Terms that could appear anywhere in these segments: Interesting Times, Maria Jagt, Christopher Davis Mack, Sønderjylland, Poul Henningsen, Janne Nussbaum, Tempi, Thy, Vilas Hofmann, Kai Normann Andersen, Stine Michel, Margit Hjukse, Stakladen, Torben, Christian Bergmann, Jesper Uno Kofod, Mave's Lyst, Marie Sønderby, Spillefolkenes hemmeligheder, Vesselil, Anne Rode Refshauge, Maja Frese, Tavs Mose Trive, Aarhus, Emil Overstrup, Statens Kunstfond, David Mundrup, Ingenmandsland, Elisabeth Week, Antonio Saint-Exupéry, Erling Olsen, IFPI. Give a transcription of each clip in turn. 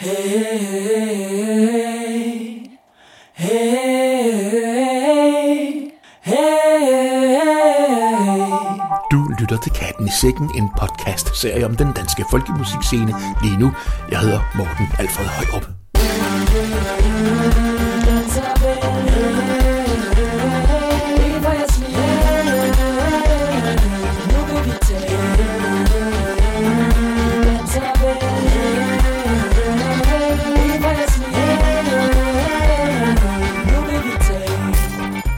Du lytter til Katten i Sækken, en podcast-serie om den danske folkemusikscene lige nu. Jeg hedder Morten Alfred Højrup.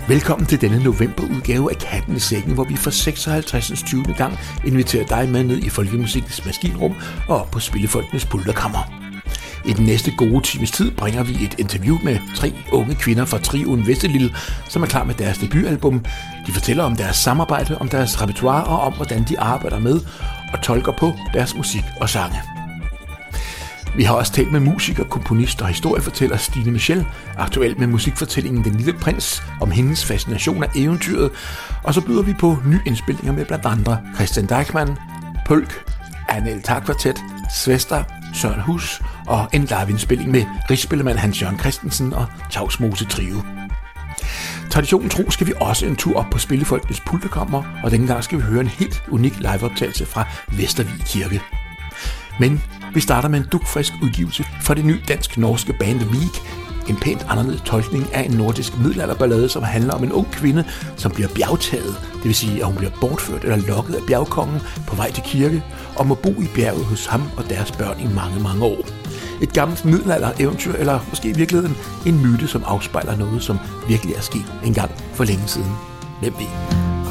Velkommen til denne novemberudgave af Katten i Sækken, hvor vi for 56. 20. gang inviterer dig med ned i folkemusikkens maskinrum og op på Spillefolkenes pulterkammer. I den næste gode times tid bringer vi et interview med tre unge kvinder fra trioen Vesselil, som er klar med deres debutalbum. De fortæller om deres samarbejde, om deres repertoire og om, hvordan de arbejder med og tolker på deres musik og sange. Vi har også talt med musiker, komponist og historiefortæller Stine Michel, aktuelt med musikfortællingen Den Lille Prins, om hendes fascination af eventyret, og så byder vi på nye indspilninger med blandt andre Christian Deichmann, Pølk, Anelta-kvartet, Svøster, Søren Hus og en liveindspilling med rigsspillemand Hans Jørgen Christensen og Tavs Mose Trive. Traditionen tro skal vi også en tur op på Spillefolkenes pulterkammer, og denne gang skal vi høre en helt unik liveoptagelse fra Vestervig Kirke. Men vi starter med en dugfrisk udgivelse fra det nye dansk-norske band Week, en pænt anderledes tolkning af en nordisk middelalderballade, som handler om en ung kvinde, som bliver bjergtaget, det vil sige, at hun bliver bortført eller lokket af bjergkongen på vej til kirke, og må bo i bjerget hos ham og deres børn i mange, mange år. Et gammelt middelalder-eventyr, eller måske i virkeligheden en myte, som afspejler noget, som virkelig er sket en gang for længe siden. Hvem ved?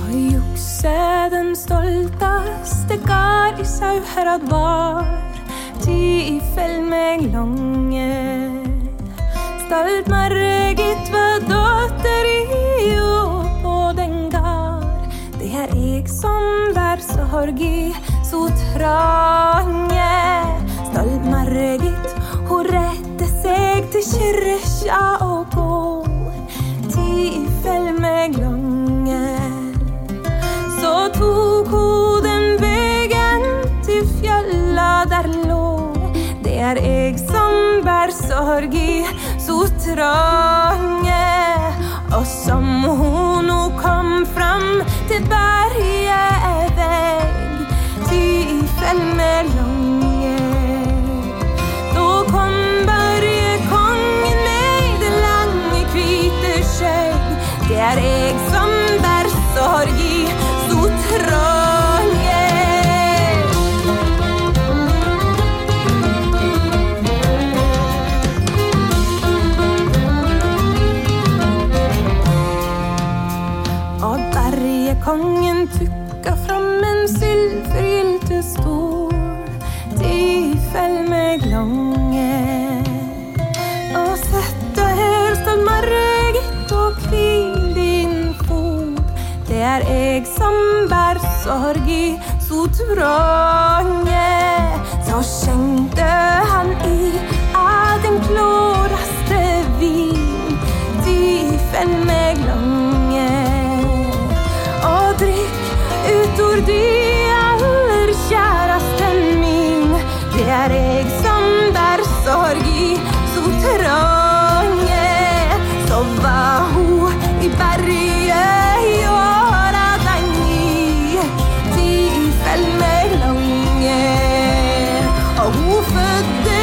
Og Jukse, den stolteste gard i Sauherad var, de i fæld med lange. Stolt Margit var dotter i jo på den gard. Det er jeg som vær sorg i så trange. Stolt Margit, hun rette seg til kyrkja og gå, de i fæld med lange. Så tog hun den vegen til fjølla der lå. Det er jeg som bær sorg i så trange. Og som hun nå kom fram til berget er veg, ty i fell med lange. Då kom berget kongen med det lange kvite skjøg. Det er jeg som bær sorg i så trange. Kongen tykka fram en sylfryllte stol, de fell med glange. Og sett og her stod Margit og kvil din fot. Det er jeg som bær sorg i så trange. Så skjengte han i av den kloraste vin, de fell med glange. Utor de aller kjæresten min, det er jeg som bær sorg i så trange. Så var hun i berget i åra den i, de fell med lange. Og hun fødte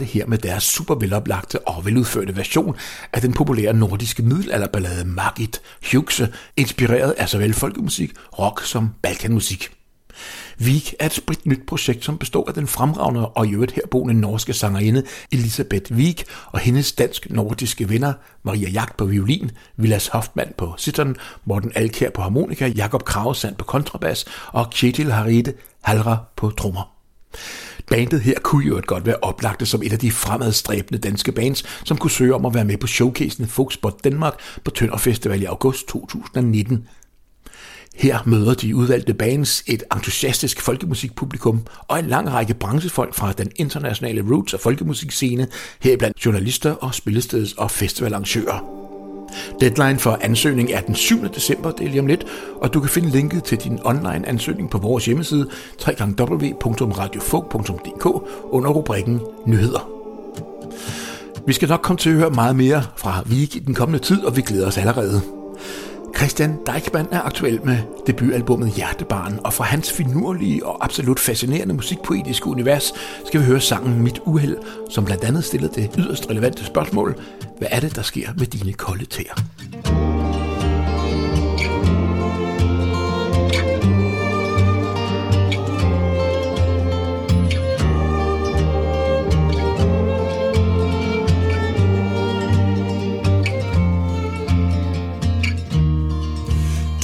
rette her med deres super veloplagte og veludførte version af den populære nordiske middelalderballade Margit Hjukse, inspireret af såvel folkemusik, rock som balkanmusik. Week er et spritnyt projekt, som består af den fremragende og i øvrigt herboende norske sangerinde Elisabeth Week og hendes dansk-nordiske venner Maria Jagt på violin, Vilas Hofmann på sitteren, Morten Alkær på harmonika, Jakob Krausssand på kontrabas og Kjetil Haride Halra på trommer. Bandet her kunne jo godt være oplagte som et af de fremadstræbende danske bands, som kunne søge om at være med på showcasen Folkspot Danmark på Tønder Festival i august 2019. Her møder de udvalgte bands et entusiastisk folkemusikpublikum og en lang række branchefolk fra den internationale roots- og folkemusikscene, heriblandt journalister og spillesteds- og festivalarrangører. Deadline for ansøgning er den 7. december, det er lige om lidt, og du kan finde linket til din online ansøgning på vores hjemmeside www.radiofolk.dk under rubrikken Nyheder. Vi skal nok komme til at høre meget mere fra Week i den kommende tid, og vi glæder os allerede. Christian Deichmann er aktuel med debutalbummet Hjertebarn, og fra hans finurlige og absolut fascinerende musikpoetiske univers skal vi høre sangen Mit Uheld, som blandt andet stiller det yderst relevante spørgsmål: hvad er det, der sker med dine kolde tæer?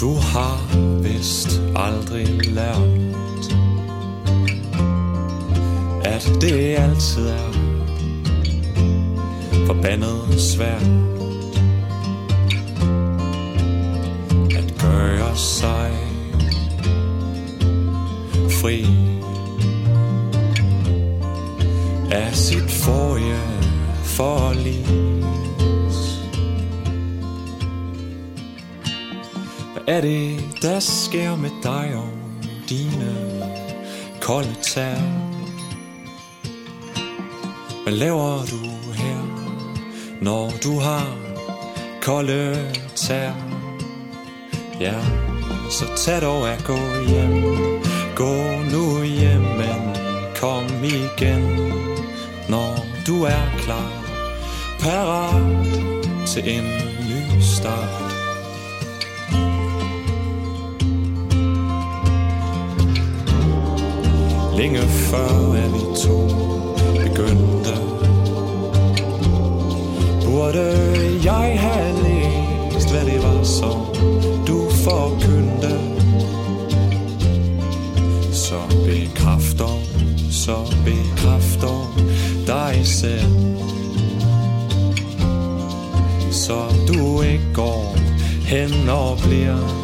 Du har vist aldrig lært, at det altid er forbandet svært at gøre sig fri af sit forrige forlig. Er det, der sker med dig og dine kolde tæer? Hvad laver du her, når du har kolde tæer? Ja, så tag dog at gå hjem. Gå nu hjem, men kom igen, når du er klar, parat til en ny start. Længe før at vi to begyndte, burde jeg have læst, hvad det var, som du forkyndte. Så bekræfter dig selv, så du ikke går hen og bliver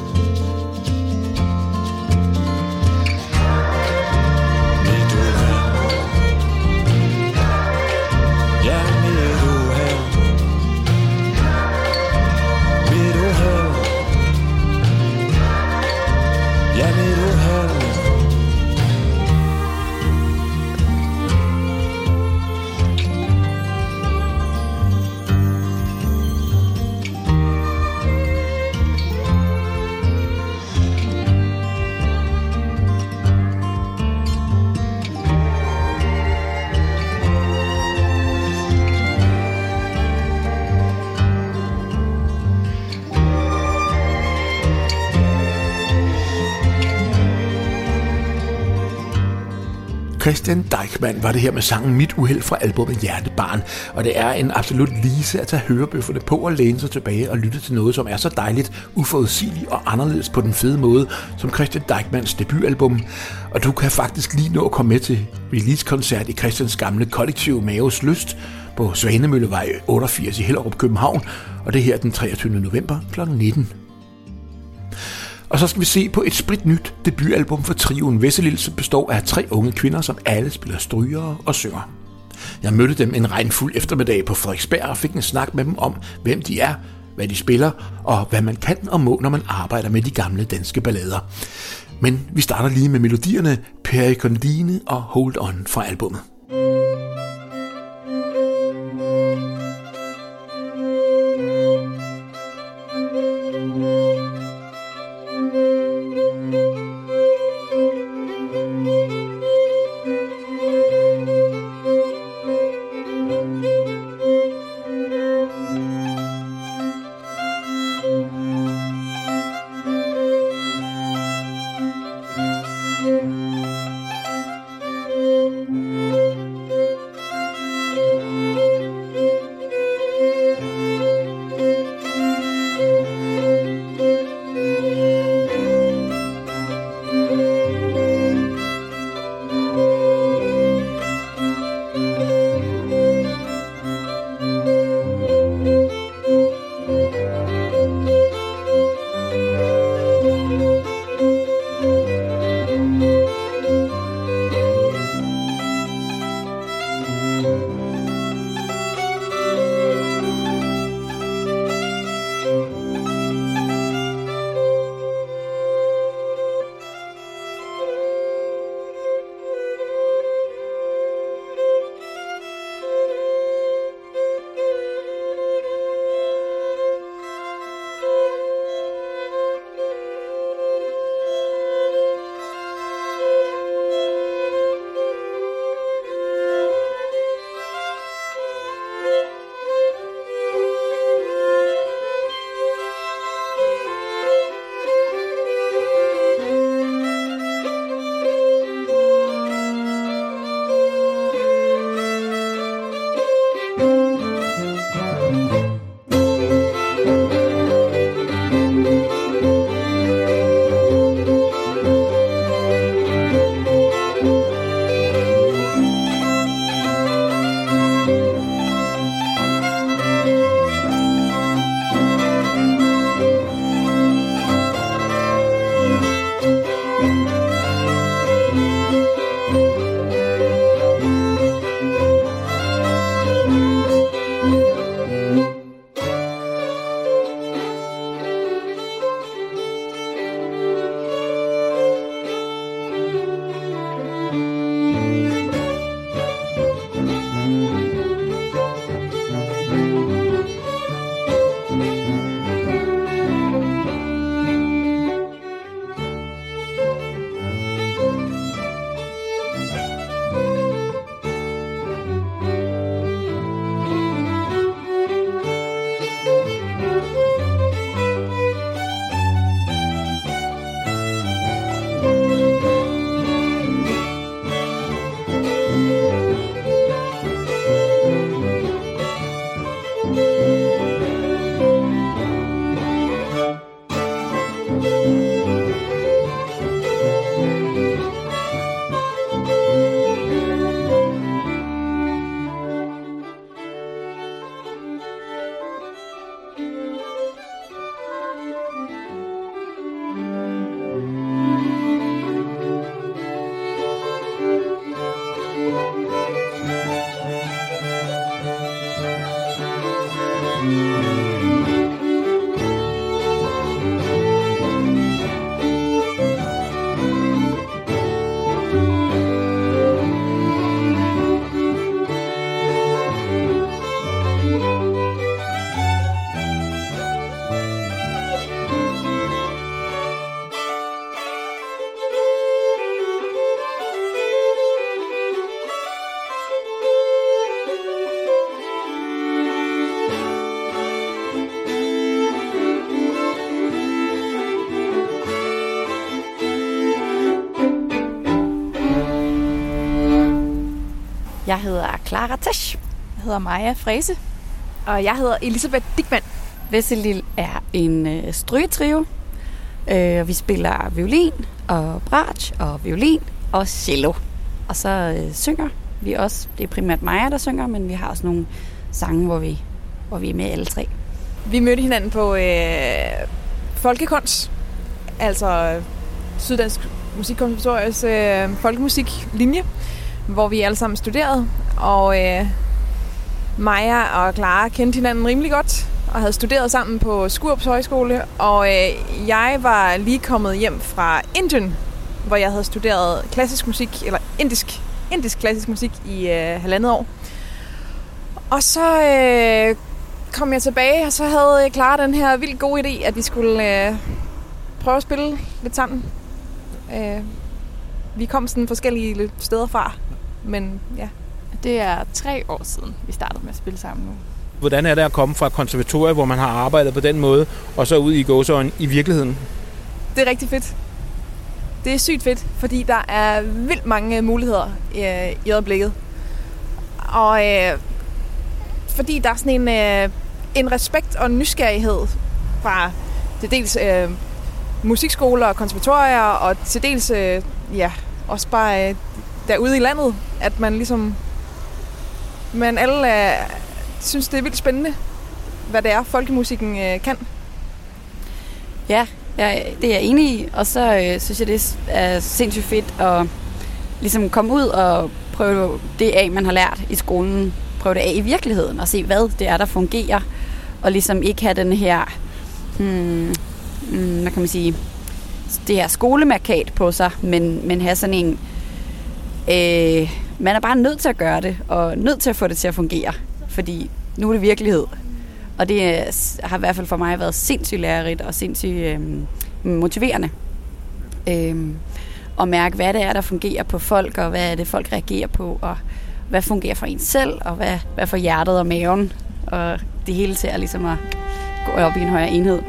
Christian Deichmann var det her med sangen Mit Uheld fra albumet Hjertebarn, og det er en absolut lise at tage hørebøfferne på og læne sig tilbage og lytte til noget, som er så dejligt, uforudsigeligt og anderledes på den fede måde, som Christian Deichmanns debutalbum. Og du kan faktisk lige nå at komme med til release-koncert i Christians gamle kollektiv Mave's Lyst på Svanemøllevej 88 i Hellerup, København, og det her den 23. november kl. 19. Og så skal vi se på et spritnyt debutalbum for trioen Vesselil, som består af 3 unge kvinder, som alle spiller strygere og synger. Jeg mødte dem en regnfuld eftermiddag på Frederiksberg og fik en snak med dem om, hvem de er, hvad de spiller og hvad man kan og må, når man arbejder med de gamle danske ballader. Men vi starter lige med melodierne Perikondine og Hold On fra albumet. Jeg hedder Clara Tesch. Jeg hedder Maja Frese. Og jeg hedder Elisabeth Deichmann. Vesselil er en strygetrio. Vi spiller violin og bratsch og violin og cello. Og så synger vi også. Det er primært Maja, der synger, men vi har også nogle sange, hvor vi er med alle tre. Vi mødte hinanden på folkekunst. Altså Syddansk Musikkonservatoriums folkemusiklinje, hvor vi alle sammen studerede, og Maja og Clara kendte hinanden rimelig godt, og havde studeret sammen på Skurups Højskole, og jeg var lige kommet hjem fra Indien, hvor jeg havde studeret klassisk musik, eller indisk klassisk musik i 1,5 år. Og så kom jeg tilbage, og så havde Clara den her vildt gode idé, at vi skulle prøve at spille lidt sammen. Vi kom sådan forskellige steder fra. Men ja, det er 3 år siden, vi startede med at spille sammen nu. Hvordan er det at komme fra konservatoriet, hvor man har arbejdet på den måde, og så ud i gåseøjne i virkeligheden? Det er rigtig fedt. Det er sygt fedt, fordi der er vildt mange muligheder i øjeblikket. Og fordi der er sådan en respekt og nysgerrighed fra til dels musikskoler og konservatorier, og til dels også bare derude i landet, at man ligesom... Men alle synes, det er vildt spændende, hvad det er, folkemusikken kan. Ja, det er jeg enig i. Og så synes jeg, det er sindssygt fedt at ligesom komme ud og prøve det af, man har lært i skolen. Prøve det af i virkeligheden og se, hvad det er, der fungerer. Og ligesom ikke have den her... hvad kan man sige... det her skolemarkat på sig, men have sådan en... man er bare nødt til at gøre det, og nødt til at få det til at fungere, fordi nu er det virkelighed. Og det har i hvert fald for mig været sindssygt lærerigt og sindssygt motiverende. At mærke, hvad det er, der fungerer på folk, og hvad er det, folk reagerer på, og hvad fungerer for en selv, og hvad for hjertet og maven, og det hele til at, ligesom at gå op i en højere enhed.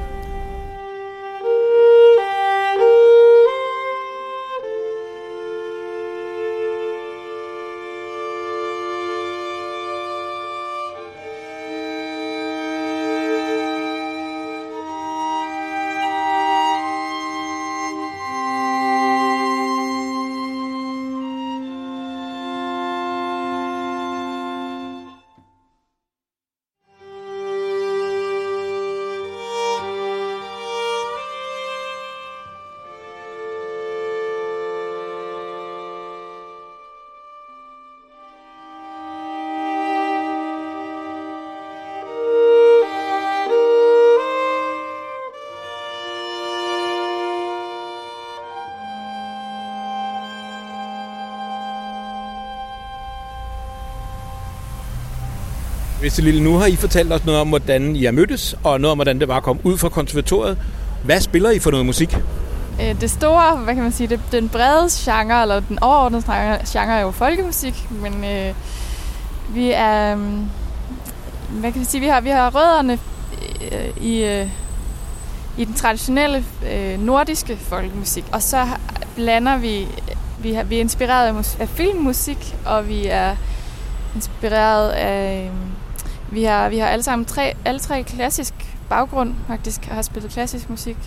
Vesselil, nu har I fortalt os noget om, hvordan I har mødtes, og noget om, hvordan det var at komme ud fra konservatoriet. Hvad spiller I for noget musik? Det store, hvad kan man sige, den brede genre, eller den overordnede genre, er jo folkemusik, men vi er, hvad kan man sige, vi har rødderne i den traditionelle nordiske folkemusik, og så blander vi er inspireret af filmmusik, og vi er inspireret af... Vi har alle tre klassisk baggrund, faktisk, har spillet klassisk musik,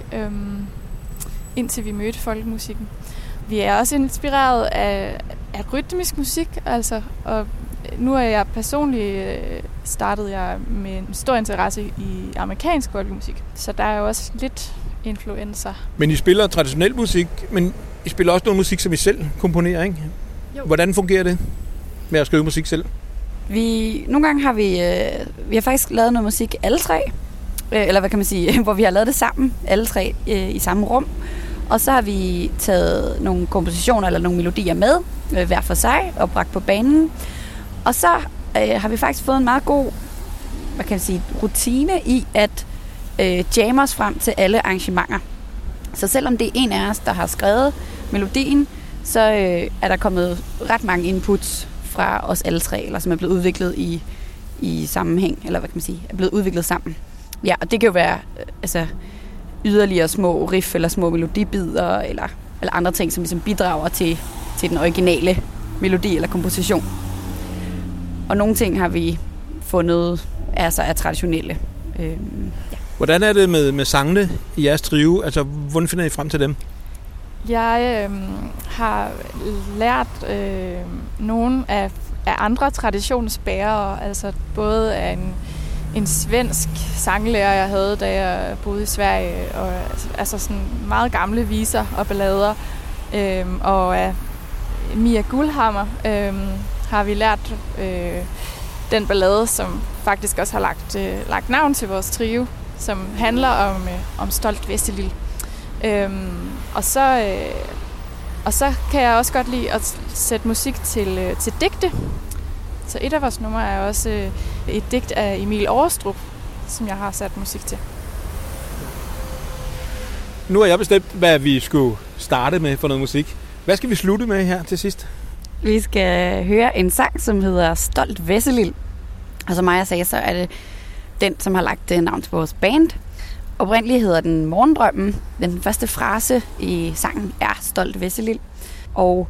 indtil vi mødte folkemusikken. Vi er også inspireret af rytmisk musik, altså, og nu er jeg personligt startet med en stor interesse i amerikansk folkemusik, så der er jo også lidt influencer. Men I spiller traditionel musik, men I spiller også noget musik, som I selv komponerer, ikke? Jo. Hvordan fungerer det med at skrive musik selv? Vi har faktisk lavet noget musik alle tre, eller hvad kan man sige, hvor vi har lavet det sammen, alle tre i samme rum. Og så har vi taget nogle kompositioner eller nogle melodier med, hver for sig, og bragt på banen. Og så har vi faktisk fået en meget god, hvad kan man sige, rutine i at jamme os frem til alle arrangementer. Så selvom det er en af os, der har skrevet melodien, så er der kommet ret mange inputs fra os alle tre, eller som er blevet udviklet i sammenhæng, eller hvad kan man sige, er blevet udviklet sammen. Ja, og det kan jo være altså yderligere små riff, eller små melodibider, eller andre ting, som ligesom bidrager til den originale melodi eller komposition. Og nogle ting har vi fundet, altså er traditionelle. Ja. Hvordan er det med sangene i jeres trio? Altså, hvordan finder I frem til dem? Jeg har lært nogle af andre traditionsbærere, altså både af en svensk sanglærer, jeg havde, da jeg boede i Sverige, og altså sådan meget gamle viser og ballader, og af Mia Guldhammer har vi lært den ballade, som faktisk også har lagt navn til vores trio, som handler om stolt Vesselil. Og så kan jeg også godt lide at sætte musik til digte. Så et af vores numre er også et digt af Emil Overstrup, som jeg har sat musik til. Nu har jeg bestemt, hvad vi skulle starte med for noget musik. Hvad skal vi slutte med her til sidst? Vi skal høre en sang, som hedder Stolt Vesselil. Og som Maja sagde, så er det den, som har lagt navn til vores band. Oprindeligt hedder den Morgendrømmen. Den første frase i sangen er Stolt Vesselil. Og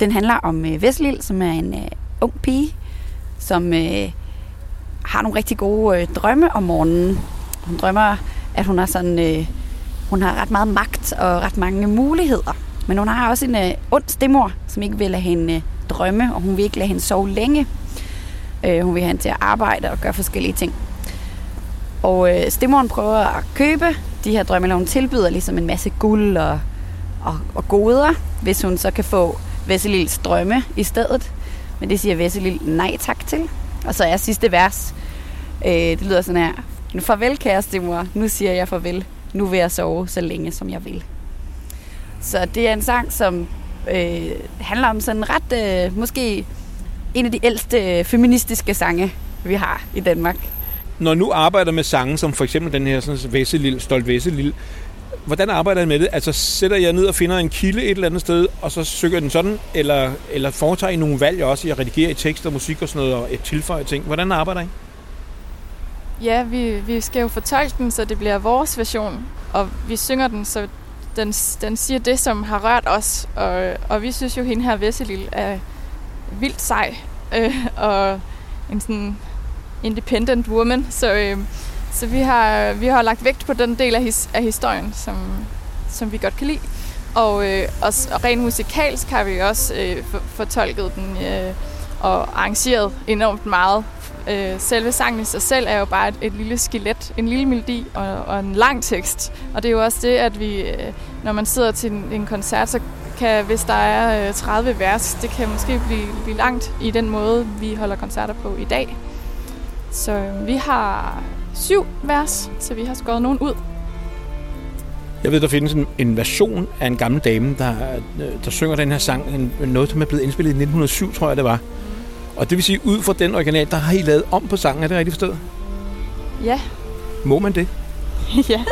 den handler om Vesselil, som er en ung pige, som har nogle rigtig gode drømme om morgenen. Hun drømmer, at hun er sådan, hun har ret meget magt og ret mange muligheder. Men hun har også en ond stemmor, som ikke vil lade hende drømme, og hun vil ikke lade hende sove længe. Hun vil have hende til at arbejde og gøre forskellige ting. Og stemmoren prøver at købe de her drømme, eller hun tilbyder ligesom en masse guld og goder, hvis hun så kan få Vesselils drømme i stedet. Men det siger Vesselil nej tak til. Og så er sidste vers, det lyder sådan her. Farvel, kære stemmor, nu siger jeg farvel. Nu vil jeg sove så længe, som jeg vil. Så det er en sang, som handler om sådan ret, måske en af de ældste feministiske sange, vi har i Danmark. Når nu arbejder med sange, som for eksempel den her sådan Vesselil, Stolt Vesselil, hvordan arbejder I med det? Altså sætter jeg ned og finder en kilde et eller andet sted, og så søger den sådan, eller foretager I nogle valg også i at redigere i tekst og musik og sådan noget, og tilføje ting? Hvordan arbejder I? Ja, vi skal jo fortolke den, så det bliver vores version, og vi synger den, så den siger det, som har rørt os, og vi synes jo, hende her Vesselil er vildt sej, og en sådan independent woman, så vi har lagt vægt på den del af historien, som vi godt kan lide, og rent musikalsk har vi også fortolket den og arrangeret enormt meget. Selve sangen i sig selv er jo bare et lille skelet, en lille melodi og en lang tekst, og det er jo også det, at vi, når man sidder til en koncert, så kan, hvis der er 30 vers, det kan måske blive langt i den måde, vi holder koncerter på i dag. Så vi har 7 vers, så vi har skåret nogen ud. Jeg ved, der findes en version af en gammel dame, der synger den her sang, noget, som er blevet indspillet i 1907, tror jeg det var. Og det vil sige, ud fra den original, der har I lavet om på sangen, er det rigtigt forstået? Ja. Må man det? Ja.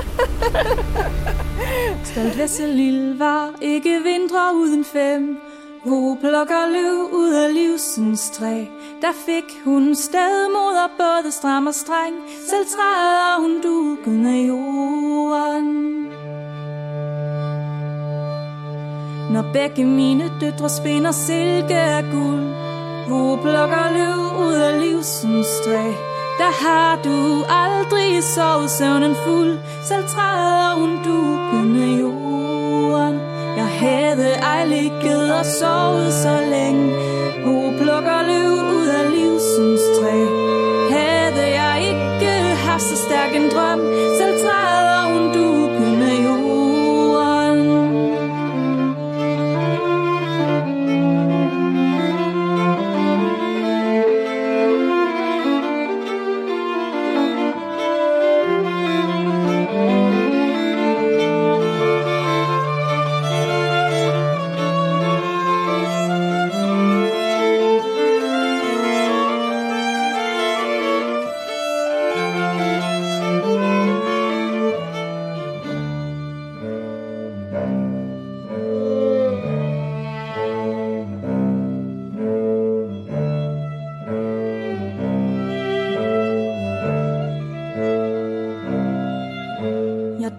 Stolt Vesselil var ikke vintre uden 5. Hvor plukker løv ud af livsens træ. Der fik hun stedmoder, både stram og streng. Selv træder hun dukken af jorden. Når begge mine døtre spinder silke af guld. Hvor plukker løv ud af livsens træ. Der har du aldrig sovet søvnen fuld. Selv træder hun dukken af jorden. Jeg havde ej ligget og sovet så længe. Hun plukker løv ud af livsens træ. Havde jeg ikke haft så stærk en drøm. Selv træder hun dukken af jorden.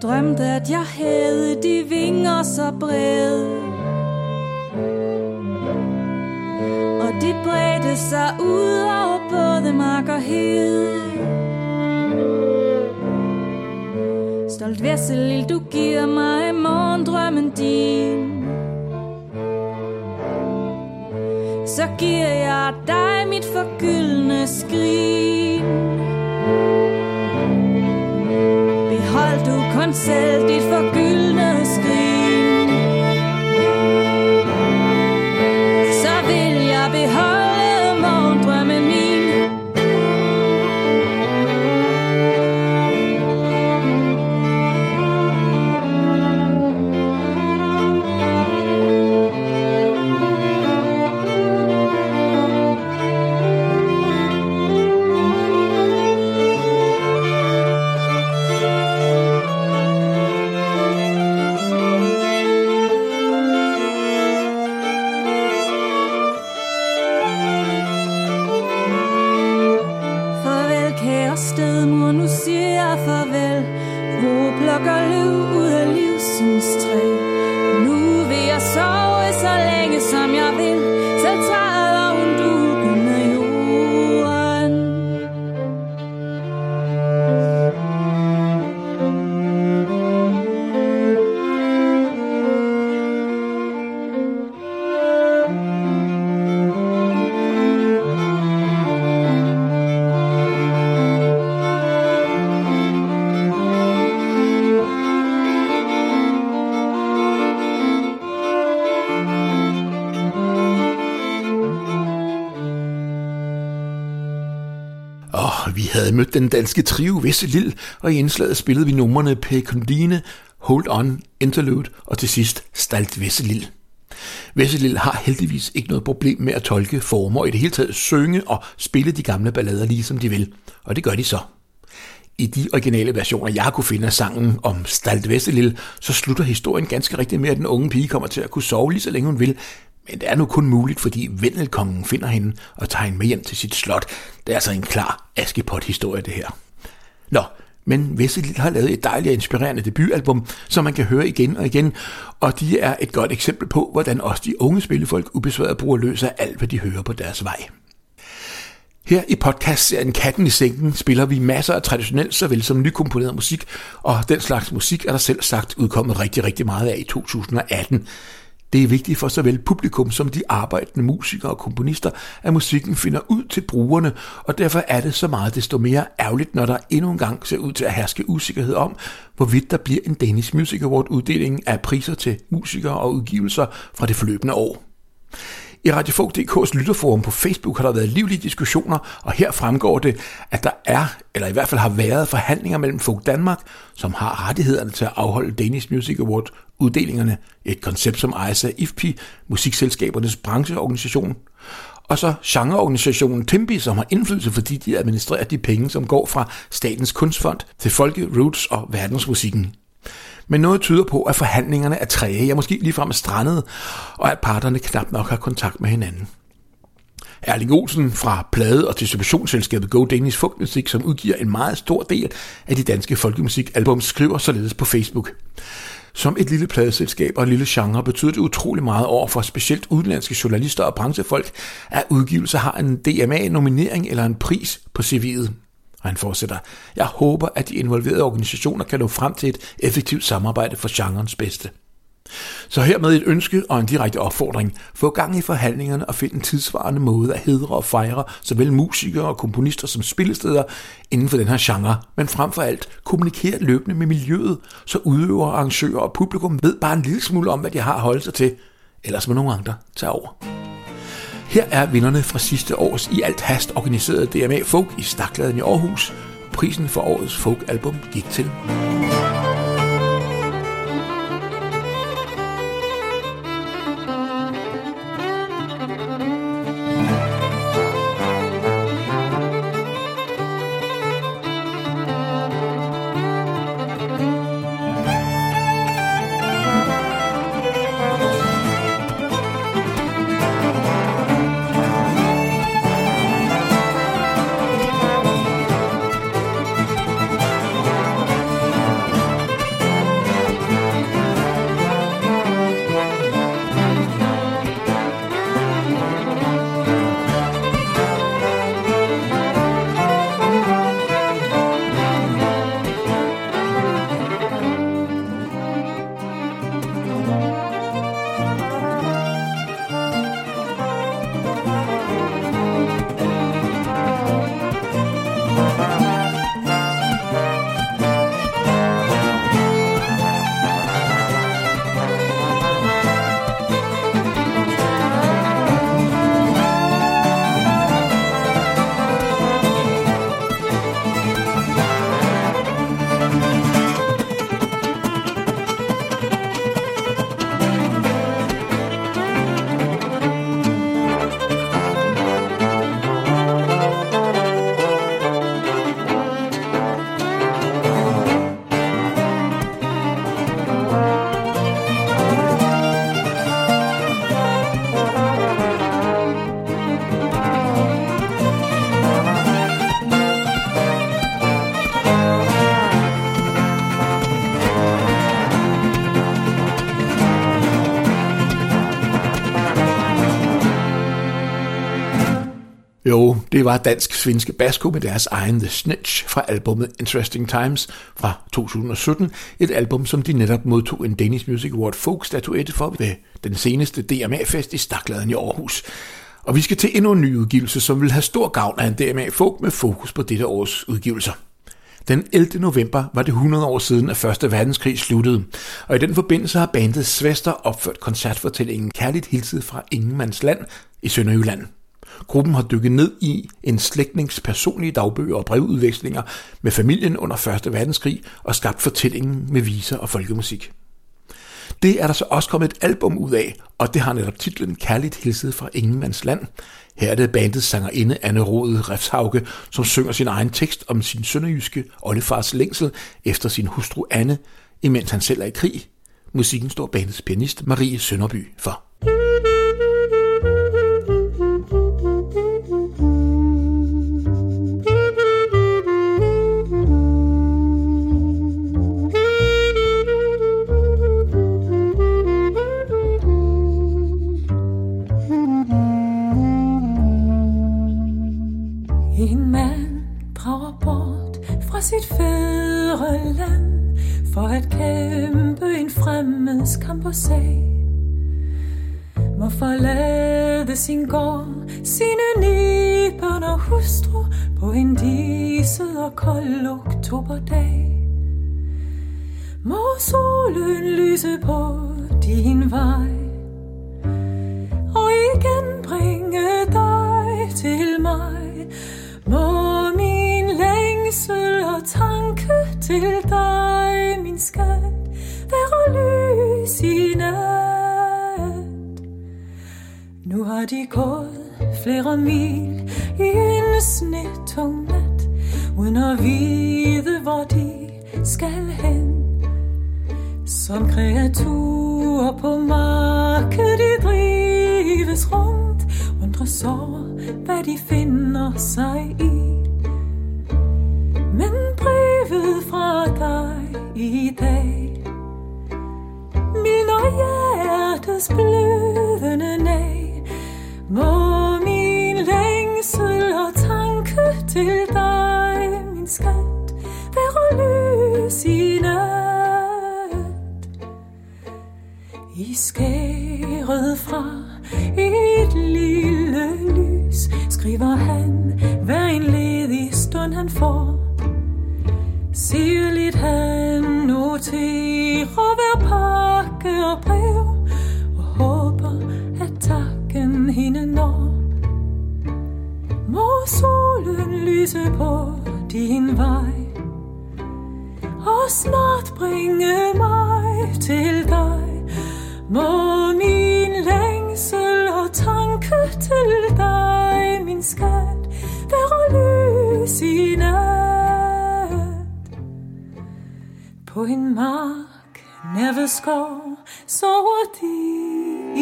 drømte, at jeg havde de vinger så brede, og de bredte sig ud over både mark og hede. Stolt Vesselil, du giver mig morgendrømmen din, så giver jeg dig mit forgyldne skrin. Behold du kun selv dit forgyldne skrin, så vil jeg beholde morgendrømmen min. Mødte den danske trio Vesselil, og i indslaget spillede vi numrene Pekundine, Hold On, Interlude og til sidst Stalt Vesselil. Vesselil har heldigvis ikke noget problem med at tolke former og i det hele taget synge og spille de gamle ballader lige som de vil, og det gør de så. I de originale versioner, jeg kunne finde af sangen om Stalt Vesselil, så slutter historien ganske rigtigt med, at den unge pige kommer til at kunne sove lige så længe hun vil, men det er nu kun muligt, fordi vendelkongen finder hende og tager hende med hjem til sit slot. Det er altså en klar Askepot-historie, det her. Nå, men Vesselil har lavet et dejligt og inspirerende debutalbum, som man kan høre igen og igen, og de er et godt eksempel på, hvordan også de unge spillefolk ubesværet bruger løs af alt, hvad de hører på deres vej. Her i podcastserien Katten i Sænken spiller vi masser af traditionel såvel som nykomponeret musik, og den slags musik er der selv sagt udkommet rigtig, rigtig meget af i 2018. Det er vigtigt for såvel publikum som de arbejdende musikere og komponister, at musikken finder ud til brugerne, og derfor er det så meget desto mere ærgerligt, når der endnu en gang ser ud til at herske usikkerhed om, hvorvidt der bliver en Danish Music Award uddeling af priser til musikere og udgivelser fra det forløbende år. I Radiofog.dk's lytterforum på Facebook har der været livlige diskussioner, og her fremgår det, at der er, eller i hvert fald har været, forhandlinger mellem Folk Danmark, som har rettighederne til at afholde Danish Music Award uddelingerne, et koncept som ejes af IFPI, musikselskabernes brancheorganisation, og så genreorganisationen Tempi, som har indflydelse, fordi de administrerer de penge, som går fra Statens Kunstfond til folke, roots og verdensmusikken. Men noget tyder på, at forhandlingerne er træge, ja måske ligefrem er strandede, og at parterne knap nok har kontakt med hinanden. Erling Olsen fra plade- og distributionsselskabet Go Danish Folkmusik, som udgiver en meget stor del af de danske folkemusikalbum, skriver således på Facebook: som et lille pladeselskab og et lille genre betyder det utrolig meget over for specielt udenlandske journalister og branchefolk, at udgivelse har en DMA-nominering eller en pris på CV'et. Og han fortsætter: jeg håber, at de involverede organisationer kan nå frem til et effektivt samarbejde for genrens bedste. Så hermed et ønske og en direkte opfordring. Få gang i forhandlingerne og find en tidsvarende måde at hedre og fejre såvel musikere og komponister som spillesteder inden for den her genre. Men frem for alt, kommuniker løbende med miljøet, så udøvere, arrangører og publikum ved bare en lille smule om, hvad de har at holde sig til. Ellers må nogle andre tage over. Her er vinderne fra sidste års i alt hast organiserede DMA Folk i Stakladen i Aarhus. Prisen for årets folkalbum gik til... Det var dansk-svenske Basko med deres egen The Snitch fra albumet Interesting Times fra 2017. Et album, som de netop modtog en Danish Music Award folk-statuette for ved den seneste DMA-fest i Stakladen i Aarhus. Og vi skal til endnu en ny udgivelse, som vil have stor gavn af en DMA-folk med fokus på dette års udgivelser. Den 11. november var det 100 år siden, at 1. verdenskrig sluttede, og i den forbindelse har bandet Svøster opført koncertfortællingen Kærligt hilset fra Ingenmandsland i Sønderjylland. Gruppen har dykket ned i en slægtnings personlige dagbøger og brevudvekslinger med familien under 1. verdenskrig og skabt fortællingen med viser og folkemusik. Det er der så også kommet et album ud af, og det har netop titlen Kærligt hilset fra Ingenmandsland. Her er det bandets sangerinde Anne Rode Refshauge, som synger sin egen tekst om sin sønderjyske oldefars længsel efter sin hustru Anne, imens han selv er i krig. Musikken står bandets pianist Marie Sønderby for. Sit fædre land for at kæmpe en fremmeds kamp og sag, må forlade sin gård, sine næbørn og hustru på en diset og kold oktoberdag. Må solen lyse på din vej og igen bringe dig til mig. Må længsel og tanke til dig, min skat, være lys i nat. Nu har de gået flere mil i en snetung nat, uden at vide, hvor de skal hen. Som kreaturer på markedet, de drives rundt, undres over, hvad de finder sig i. Men brevet fra dig i dag, min og hjertes blødende nag, må min længsel og tanke til dig, min skat, være lys i nat. I skæret fra et lille lys skriver han hver en ledig stund han får. Sirligt han noterer hver pakke og brev og håber, at takken hende når. Må solen lyse på din vej og snart bringe mig til dig. Må min længsel og tanke til dig, min skat, være lys i nat. På en mark nær ved skov sover de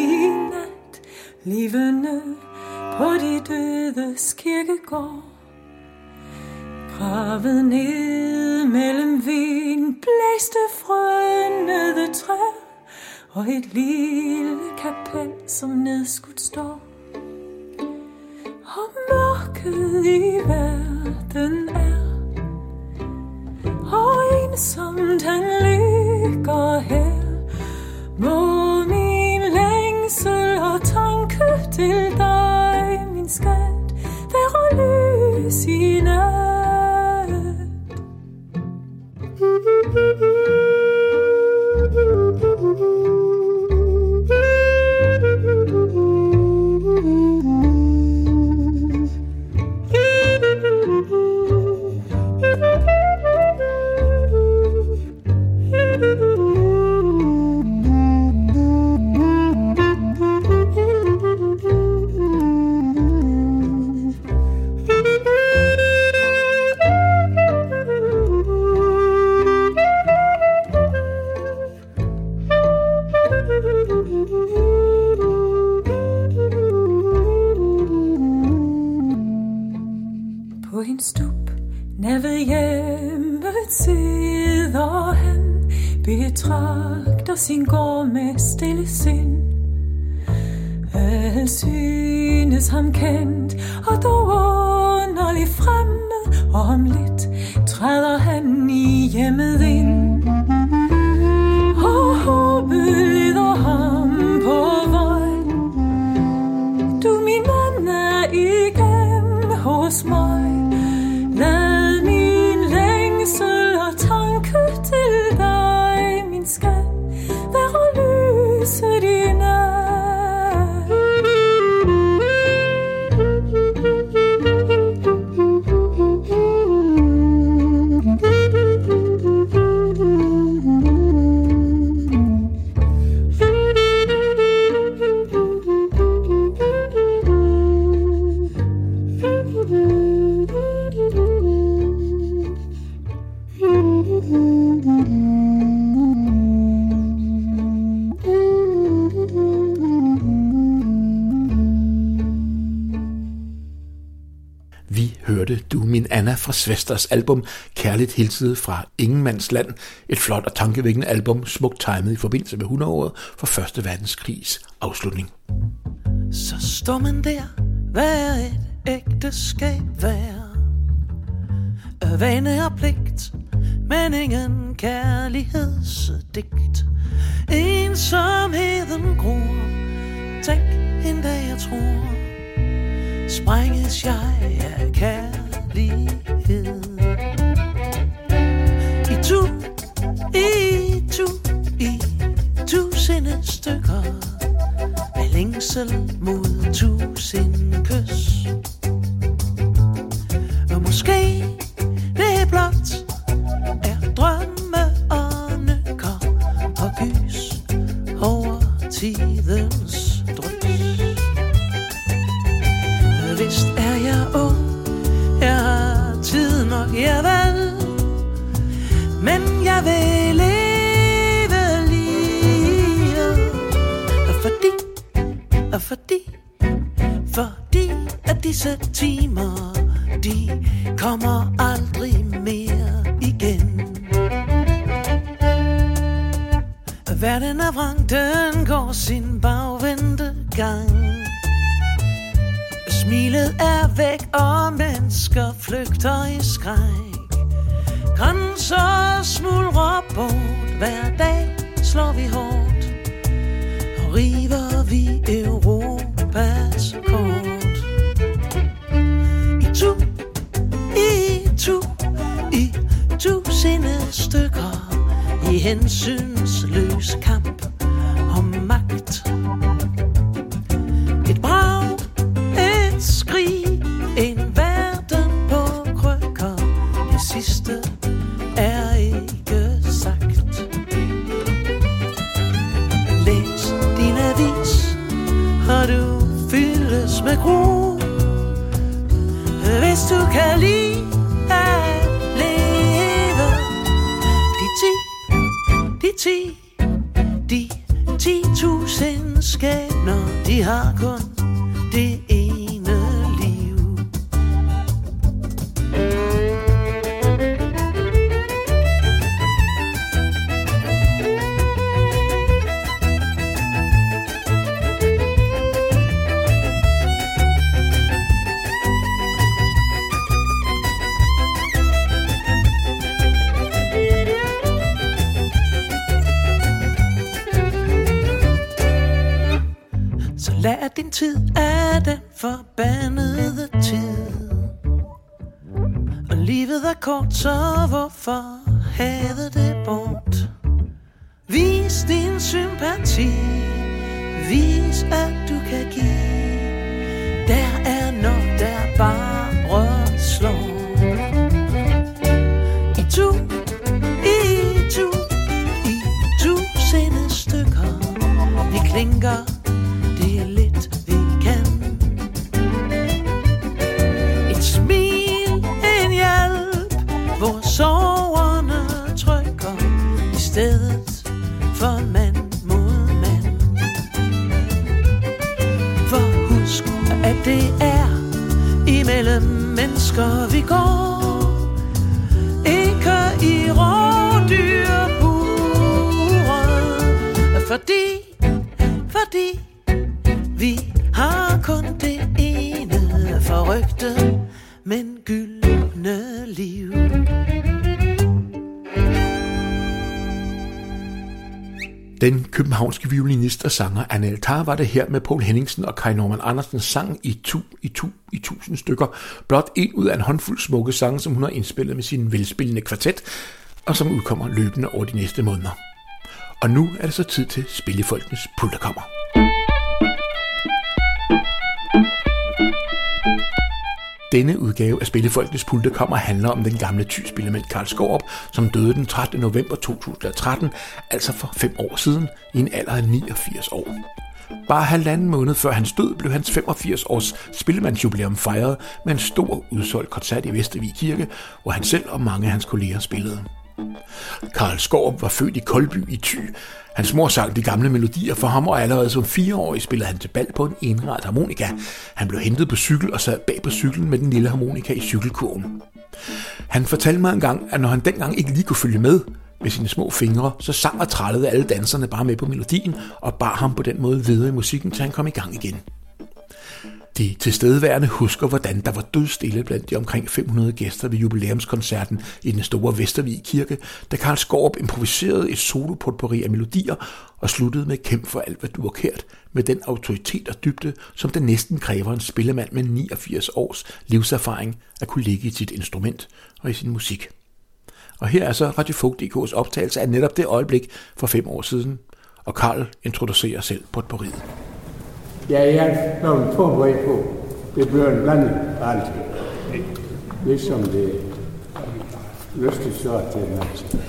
i nat, livende på de dødes kirkegård. Gravet ned mellem vindblæste frønede træer og et lille kapel, som nedskudt står. Og mørket i verden er, og ensomt han ligger her. Må min længsel og tanke til dig, min skat, være lys i nat. Sin går med stille sind. Himmel synes ham kendt, og du underlig fremmed, og om lidt træder han i hjemmet ind. Og håbet leder ham på vej. Du min mand er igen hos mig. Lad min længsel og tanke til dig, min skat, være lyset i nat. Anna fra Svøsters album Kærligt hilsede fra Ingenmandsland, et flot og tankevækkende album, smukt timet i forbindelse med 100-året for Første Verdenskrigs afslutning. Så står man der, hvad er et ægteskab værd? Vane og pligt, men ingen kærlighedsdigt. Ensomheden gror, tænk en dag jeg tror, sprænges jeg af kærlighed. I tusinde stykker, med længsel mod 1000 kys. Og måske det er blot er drømme og nykker og gys over tidens drys. Vist er jeg ung, jeg har tid nok, jeg vel, men jeg vil leve livet. Og fordi at disse timer, de kommer aldrig mere igen. Verden er vrang, den går sin bagvendte gang. Smilet er væk, og mennesker flygter i skræk. Grænser smuldrer bort, hver dag slår vi hårdt, og river vi Europas kort. I tusinde stykker, i hensynsløs kamp om magt. Et brag, skrig, en verden på krykker, det sidste er ikke sagt. Læs din avis, og du fyldes med gru, hvis du kan lide at leve. De 10.000 skæbner, de har kun det ene. Din tid er den forbandede tid, og livet er kort, så hvorfor have det bort? Vis din sympati, vis at du kan give. Der er nok, der bare rødt slår. I tusinde stykker, vi klinker. Det er imellem mennesker, vi går, ikke i rådyrburet, fordi vi har Den københavnske violinist og sanger Anne Altar var det her med Poul Henningsen og Kai Normann Andersen sang i 1000 stykker. Blot en ud af en håndfuld smukke sange, som hun har indspillet med sin velspillende kvartet, og som udkommer løbende over de næste måneder. Og nu er det så tid til Spillefolkenes pulterkammer. Denne udgave af Spillefolkenes pulterkammer handler om den gamle tyspillermand Karl Skorp, som døde den 13. november 2013, altså for 5 år siden, i en alder af 89 år. Bare halvanden måned før hans død blev hans 85-års spillemandsjubilæum fejret med en stor udsolgt koncert i Vestervig Kirke, hvor han selv og mange af hans kolleger spillede. Karl Skorp var født i Koldby i Thy. Hans mor sang de gamle melodier for ham, og allerede som 4-årig spillede han til bal på en enret harmonika. Han blev hentet på cykel og sad bag på cyklen med den lille harmonika i cykelkurven. Han fortalte mig engang, at når han dengang ikke lige kunne følge med med sine små fingre, så sang og trallede alle danserne bare med på melodien og bar ham på den måde videre i musikken, til han kom i gang igen. De tilstedeværende husker, hvordan der var dødstille blandt de omkring 500 gæster ved jubilæumskoncerten i den store Vestervig Kirke, da Karl Skorp improviserede et solopotpourri af melodier og sluttede med Kæmp for alt, hvad du har kært, med den autoritet og dybde, som det næsten kræver en spillemand med 89 års livserfaring at kunne ligge i sit instrument og i sin musik. Og her er så Radiofolk.dk's optagelse af netop det øjeblik for 5 år siden, og Karl introducerer selv potpourriet. Jeg hjalp nogle forberedt på. Det blev en blanding af alt. Ligesom det lystet så til en afsted.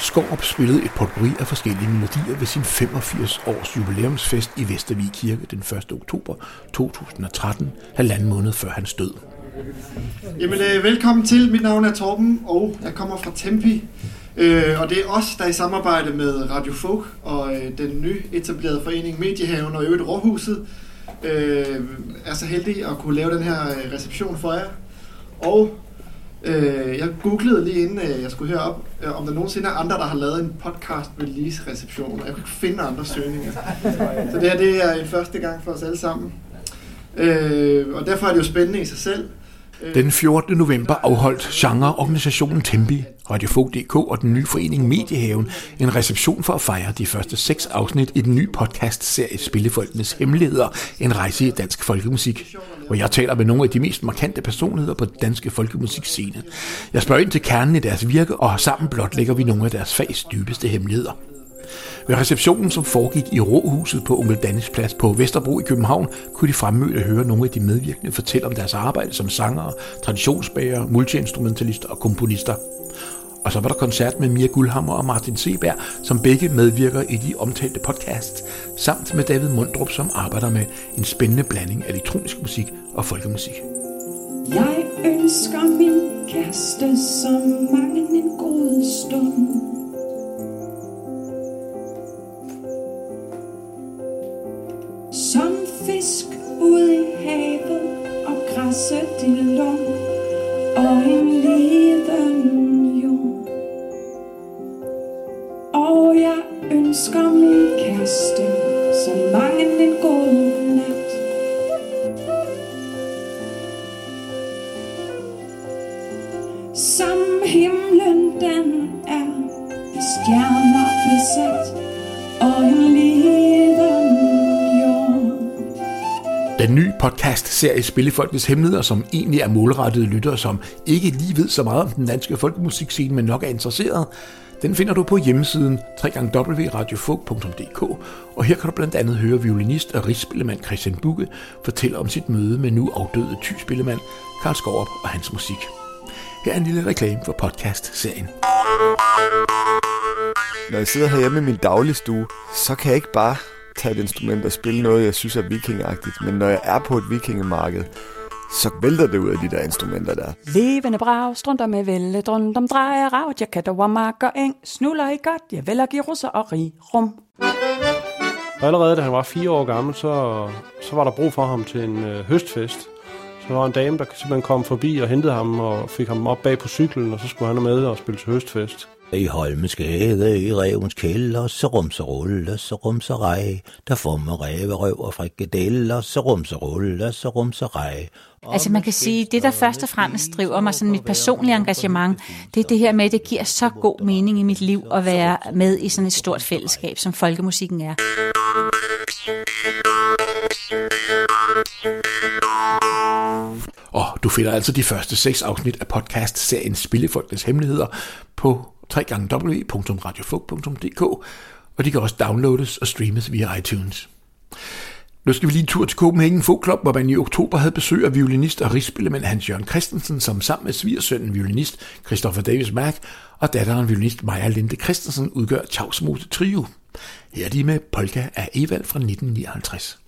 Skorp spillede et potpourri af forskellige melodier ved sin 85-års jubilæumsfest i Vestervig Kirke den 1. oktober 2013, halvanden måned før hans død. Jamen, velkommen til. Mit navn er Torben, og jeg kommer fra Tempi. Og det er os, der i samarbejde med Radio Folk og den nye etablerede forening Mediehaven og i øvrigt Råhuset er så heldige at kunne lave den her reception for jer. Og jeg googlede lige inden jeg skulle herop, om der nogensinde er andre, der har lavet en podcast release-reception, og jeg kunne ikke finde andre søgninger. Så det her, det er en første gang for os alle sammen. Og derfor er det jo spændende i sig selv. Den 14. november afholdt genreorganisationen Tempi, Radio Folk.dk og den nye forening Mediehaven en reception for at fejre de første 6 afsnit i den nye podcastserie Spillefolkenes hemmeligheder, en rejse i dansk folkemusik, hvor jeg taler med nogle af de mest markante personligheder på den danske folkemusikscene. Jeg spørger ind til kernen i deres virke, og sammen blotlægger vi nogle af deres fags dybeste hemmeligheder. Ved receptionen, som foregik i Råhuset på Onkel Dannes Plads på Vesterbro i København, kunne de fremmødte høre nogle af de medvirkende fortælle om deres arbejde som sangere, traditionsbærere, multiinstrumentalister og komponister. Og så var der koncert med Mia Guldhammer og Martin Seberg, som begge medvirker i de omtalte podcasts, samt med David Mundrup, som arbejder med en spændende blanding af elektronisk musik og folkemusik. Jeg ønsker min kæreste som mange en god stund. Som fisk ude i havet og græsset i lund og en levende jord. Og jeg ønsker min kæreste så mange en god nat. Som himlen den er med stjerner besat og en levende. Den nye podcast-serie Spillefolkenes hemmeligheder, som egentlig er målrettede lyttere, som ikke lige ved så meget om den danske folkemusikscene, men nok er interesseret, den finder du på hjemmesiden www.radiofolk.dk, og her kan du blandt andet høre violinist og rigsspillemand Christian Bugge fortælle om sit møde med nu afdøde tyspillemand Karl Skorp og hans musik. Her er en lille reklame for podcast-serien. Når jeg sidder herhjemme i min dagligstue, så kan jeg ikke bare tage et instrument og spille noget, jeg synes er vikingagtigt, men når jeg er på et vikingemarked, så vælter det ud af de der instrumenter der. Levende brav, strunder med vælde, drømt om drejer rav, jeg kan dog marker eng, snuller i godt, jeg vælger give russer og rig rum. Allerede da han var 4 år gammel, så var der brug for ham til en høstfest. Så var en dame, der simpelthen kom forbi og hentede ham og fik ham op bag på cyklen, og så skulle han med og spille til høstfest. I Holmeskade, i revens kælder, så rumser rulle, så rumser rej. Der fummer ræve, røv og frikadeller, så rumser rulle, så rumser rej. Altså man kan sige, det der først og fremmest driver mig, sådan mit personlige engagement, det er det her med, at det giver så god mening i mit liv at være med i sådan et stort fællesskab, som folkemusikken er. Du finder altså de første 6 afsnit af podcast-serien Spillefolkenes hemmeligheder på www.radiofolk.dk, og de kan også downloades og streames via iTunes. Nu skal vi lige en tur til Copenhagen Folk Club, hvor man i oktober havde besøg af violinist og rigsspillemand Hans Jørgen Christensen, som sammen med svigersønnen violinist Christopher Davis Mack og datteren violinist Maja Linde Christensen udgør Chausmute-trio. Her er de med Polka af Evald fra 1959.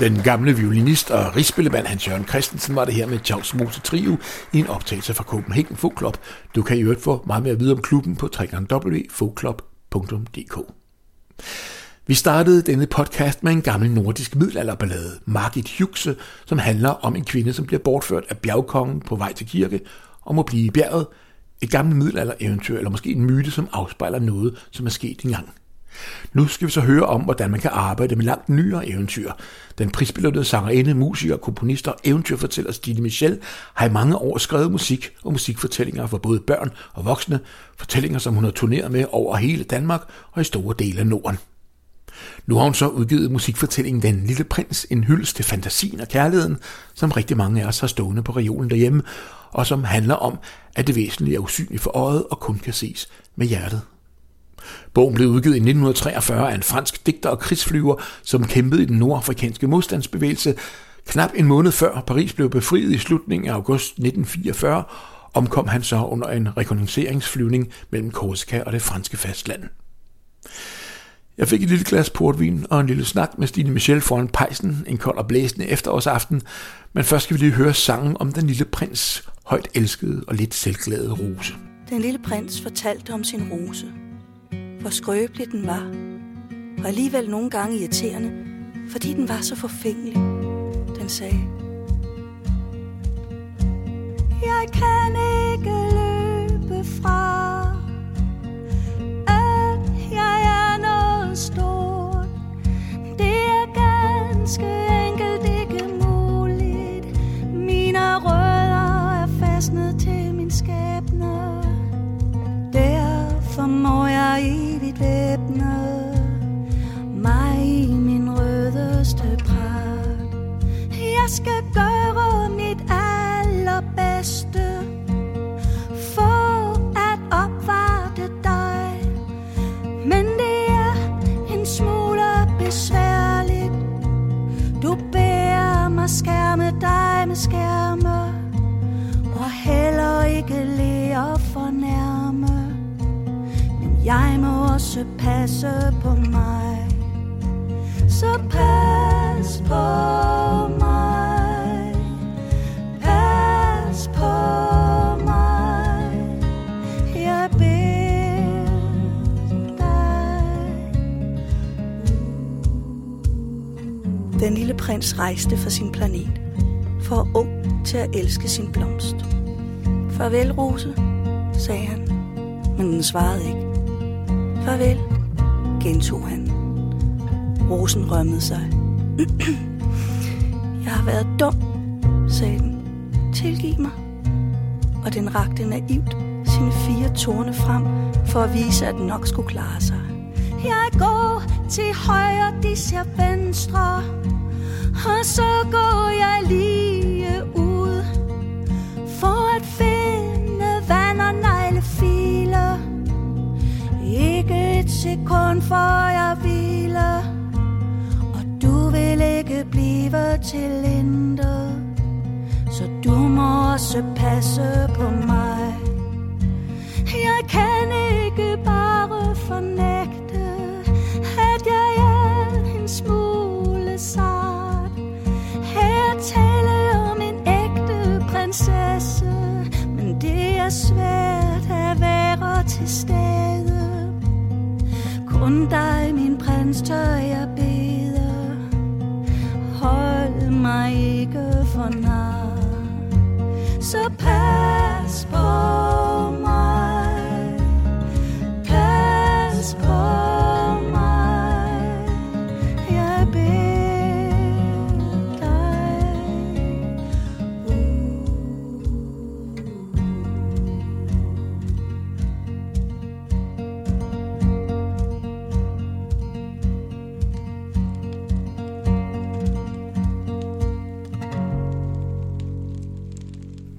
Den gamle violinist og rigsspillemand Hans Jørgen Christensen var det her med Tavs Mose Trive i en optagelse fra Copenhagen Folk Club. Du kan i øvrigt få meget mere at vide om klubben på www.folkclub.dk. Vi startede denne podcast med en gammel nordisk middelalderballade, Margit Hjukse, som handler om en kvinde, som bliver bortført af bjergkongen på vej til kirke og må blive i bjerget. Et gammelt middelaldereventyr eller måske en myte, som afspejler noget, som er sket engang. Nu skal vi så høre om, hvordan man kan arbejde med langt nyere eventyr. Den prisbelønnede sangerinde, musiker, komponist og eventyrfortæller Stine Michel har i mange år skrevet musik og musikfortællinger for både børn og voksne. Fortællinger, som hun har turneret med over hele Danmark og i store dele af Norden. Nu har hun så udgivet musikfortællingen Den Lille Prins, en hyldest til fantasien og kærligheden, som rigtig mange af os har stående på reolen derhjemme, og som handler om, at det væsentlige er usynligt for øjet og kun kan ses med hjertet. Bogen blev udgivet i 1943 af en fransk digter og krigsflyver, som kæmpede i den nordafrikanske modstandsbevægelse, Knap en måned før Paris blev befriet i slutningen af august 1944, omkom han så under en rekognosceringsflyvning mellem Korsika og det franske fastland. Jeg fik et lille glas portvin og en lille snak med Stine Michel foran pejsen en kold og blæsende efterårsaften, men først skal vi lige høre sangen om den lille prins, højt elskede og lidt selvglade Rose. Den lille prins fortalte om sin rose, hvor skrøbelig den var, og alligevel nogle gange irriterende, fordi den var så forfængelig, den sagde. Jeg kan ikke løbe fra, at jeg er noget stort. Det er ganske enkelt ikke muligt. Mine rødder er fastnet til min skæbne. Derfor må jeg evigt væbne mig i min rødeste pragt. Jeg skal gøre mit allerbedste for at opvarte dig, men det er en smule besværligt. Du bærer mig skærme dig med skærme og heller ikke lære for nærme. Men jeg må også passe på mig, så pas på mig, pas på mig, jeg beder dig. Den lille prins rejste fra sin planet, for ung til at elske sin blomst. Farvel, Rose, sagde han, men den svarede ikke. Farvel, gentog han. Rosen rømmede sig. Jeg har været dum, sagde den. Tilgiv mig. Og den rakte naivt sine 4 torne frem, for at vise, at den nok skulle klare sig. Jeg går til højre, de ser venstre, og så går jeg lige ud, for at finde vand og neglefiler. Ikke et sekund, for jeg hviler. Ikke bliver til intet, så du må også passe på mig. Jeg kan ikke bare fornægte, at jeg er en smule sart. Her taler jeg om en ægte prinsesse, men det er svært at være til stede. Kun dig, min prins, tør jeg bede. Hold mig ikke for nar, så pas på mig, pas på mig, jeg beder dig.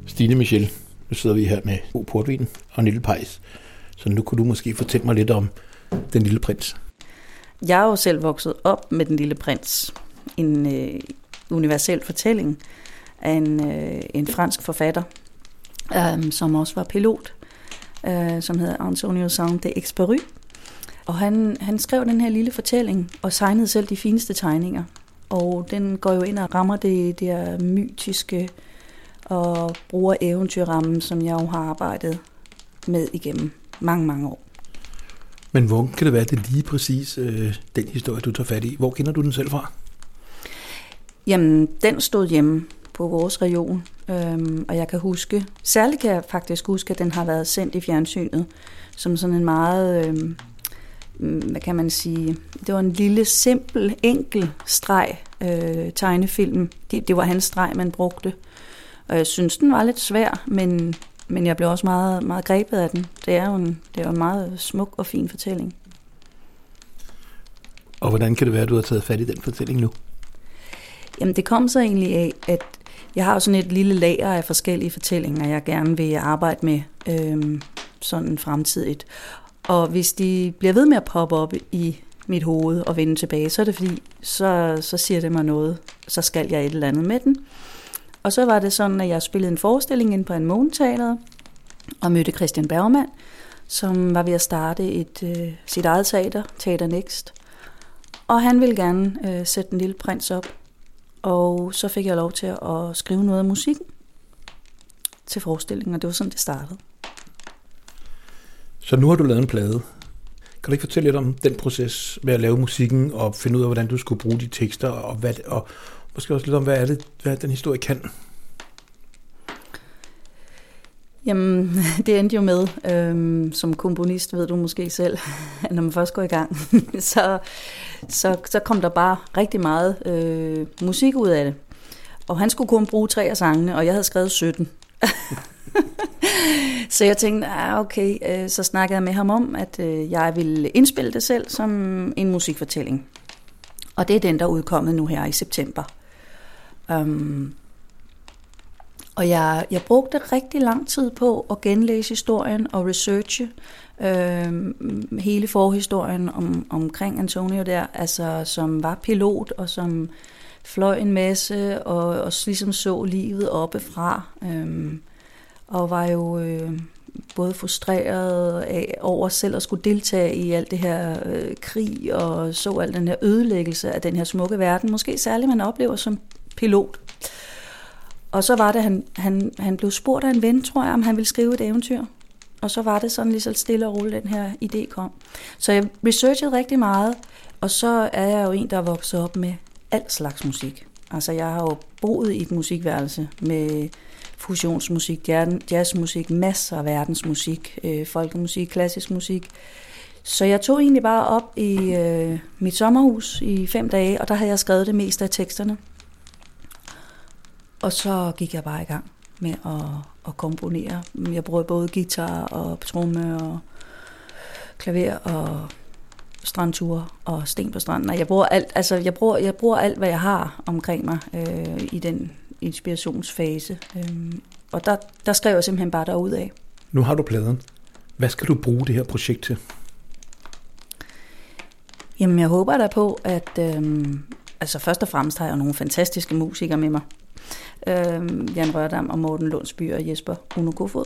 Stine Michel, nu sidder vi her med god portvin og en lille pejs, så nu kunne du måske fortælle mig lidt om Den Lille Prins. Jeg er jo selv vokset op med Den Lille Prins, en universel fortælling af en fransk forfatter, som også var pilot, som hedder Antonio Saint-Exupéry. Og han skrev den her lille fortælling og tegnede selv de fineste tegninger, og den går jo ind og rammer det der mytiske og bruger eventyrrammen, som jeg jo har arbejdet med igennem mange, mange år. Men hvor kan det være, det lige præcis den historie, du tager fat i? Hvor kender du den selv fra? Jamen, den stod hjemme på vores region, og jeg kan huske, særligt kan jeg faktisk huske, at den har været sendt i fjernsynet, som sådan en meget, hvad kan man sige, det var en lille, simpel, enkel streg tegnefilm. Det var hans streg, man brugte. Og jeg synes, den var lidt svær, men jeg blev også meget, meget grebet af den. Det er jo en meget smuk og fin fortælling. Og hvordan kan det være, at du har taget fat i den fortælling nu? Jamen, det kom så egentlig af, at jeg har jo sådan et lille lager af forskellige fortællinger, jeg gerne vil arbejde med sådan fremtidigt. Og hvis de bliver ved med at poppe op i mit hoved og vende tilbage, så er det fordi, så siger det mig noget. så skal jeg et eller andet med den. Og så var det sådan, at jeg spillede en forestilling ind på en månteater og mødte Christian Bergmann, som var ved at starte sit eget teater, Teater Next. Og han ville gerne sætte en lille prins op, og så fik jeg lov til at skrive noget af musikken til forestillingen, og det var sådan, det startede. Så nu har du lavet en plade. Kan du ikke fortælle lidt om den proces med at lave musikken og finde ud af, hvordan du skulle bruge de tekster, og måske også lidt om, hvad den historie kan? Jamen, det endte jo med, som komponist ved du måske selv, at når man først går i gang, så kom der bare rigtig meget musik ud af det. Og han skulle kun bruge 3 af sangene, og jeg havde skrevet 17. Så jeg tænkte, okay, så snakkede jeg med ham om, at jeg ville indspille det selv som en musikfortælling. Og det er den, der er udkommet nu her i september. Og jeg brugte rigtig lang tid på at genlæse historien og researche hele forhistorien omkring Antonio der, altså som var pilot og som fløj en masse og ligesom så livet oppefra. Og var jo både frustreret over selv at skulle deltage i alt det her krig og så al den her ødelæggelse af den her smukke verden. Måske særligt man oplever som pilot. Og så var det, han blev spurgt af en ven, tror jeg, om han ville skrive et eventyr. Og så var det sådan lige så stille og roligt, den her idé kom. Så jeg researchede rigtig meget, og så er jeg jo en, der er vokset op med al slags musik. Altså jeg har jo boet i et musikværelse med fusionsmusik, jazzmusik, masser af verdensmusik, folkemusik, klassisk musik. Så jeg tog egentlig bare op i mit sommerhus i 5 dage, og der havde jeg skrevet det meste af teksterne. Og så gik jeg bare i gang med at komponere. Jeg brugte både guitar og tromme og klaver og strandture og sten på stranden. Og jeg bruger alt, altså jeg bruger alt, hvad jeg har omkring mig i den inspirationsfase. Og der skrev jeg simpelthen bare derudad. Nu har du pladen. Hvad skal du bruge det her projekt til? Jamen, jeg håber da på, at altså først og fremmest har jeg nogle fantastiske musikere med mig. Jan Rørdam og Morten Lundsby og Jesper Uno Kofod.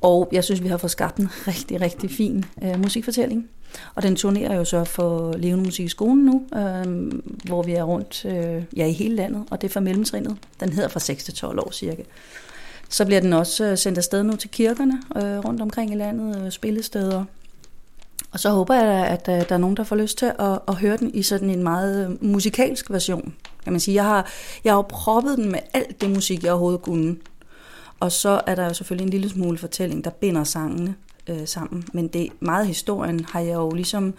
Og jeg synes, vi har fået skabt en rigtig, rigtig fin musikfortælling. Og den turnerer jo så for Levende Musik i Skolen nu, hvor vi er rundt i hele landet, og det er for mellemtrinnet. Den hedder fra 6 til 12 år cirka. Så bliver den også sendt afsted nu til kirkerne rundt omkring i landet, spillesteder. Og så håber jeg, at der er nogen, der får lyst til at høre den i sådan en meget musikalsk version. Kan man sige, jeg har proppet den med alt det musik, jeg overhovedet kunne. Og så er der jo selvfølgelig en lille smule fortælling, der binder sangene sammen. Men det meget historien har jeg jo ligesom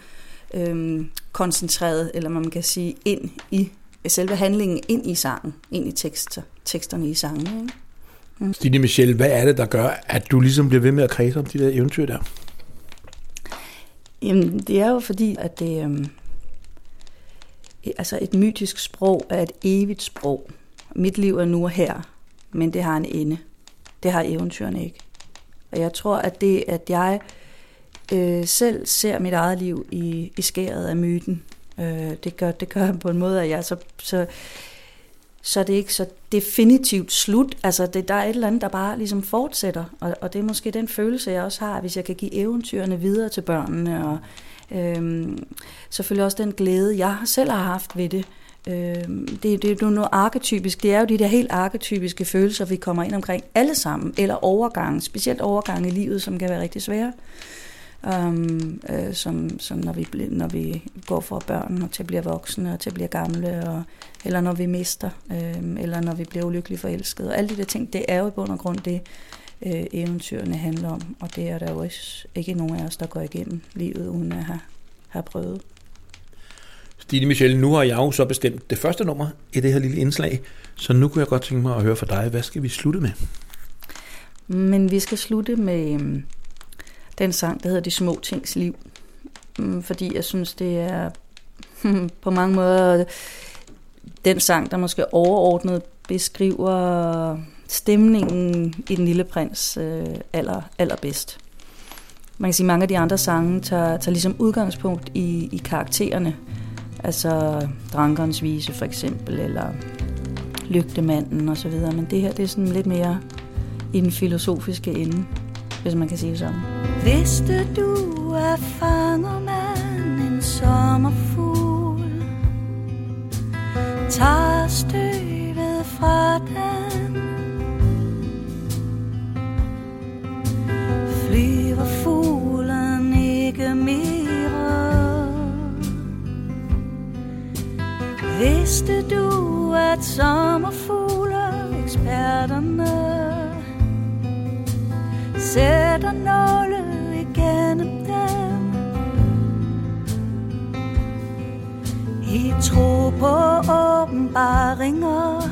koncentreret, eller man kan sige, ind i selve handlingen, ind i sangen, ind i teksterne i sangen. Mm. Stine Michel, hvad er det, der gør, at du ligesom bliver ved med at kredse om de der eventyr der? Jamen, det er jo fordi, at det altså et mytisk sprog er et evigt sprog. Mit liv er nu og her, men det har en ende. Det har eventyrene ikke. Og jeg tror, at det, at jeg selv ser mit eget liv i skæret af myten, det gør på en måde, at jeg så det er ikke så definitivt slut. Altså, der er et eller andet, der bare ligesom fortsætter. Og det er måske den følelse, jeg også har, hvis jeg kan give eventyrene videre til børnene. Og selvfølgelig også den glæde, jeg selv har haft ved det. Det er jo noget arketypisk. Det er jo de der helt arketypiske følelser, vi kommer ind omkring alle sammen. Eller overgange, specielt overgange i livet, som kan være rigtig svære. Som når vi går fra børn og til at blive voksne og til at blive gamle, eller når vi mister, eller når vi bliver ulykkeligt forelskede. Og alle de der ting, det er jo i bund og grund det, eventyrene handler om. Og det er der jo også ikke nogen af os, der går igennem livet, uden at have prøvet. Stine Michel, nu har jeg jo så bestemt det første nummer i det her lille indslag, så nu kunne jeg godt tænke mig at høre fra dig, hvad skal vi slutte med? Men vi skal slutte med den sang, der hedder De små tings liv. Fordi jeg synes, det er på mange måder den sang, der måske overordnet beskriver stemningen i Den Lille Prins allerbedst. Man kan sige, at mange af de andre sange tager ligesom udgangspunkt i karaktererne. Altså Drankerens vise for eksempel, eller Lygtemanden og så videre, men det her, det er sådan lidt mere i den filosofiske ende, hvis man kan sige sådan. Vidste du, at fanger man en sommerfugl, tager støvet fra den, flyver fuglen ikke mere? Vidste du, at sommerfugle eksperterne sætter nåle igennem dem i tro på åbenbaringer?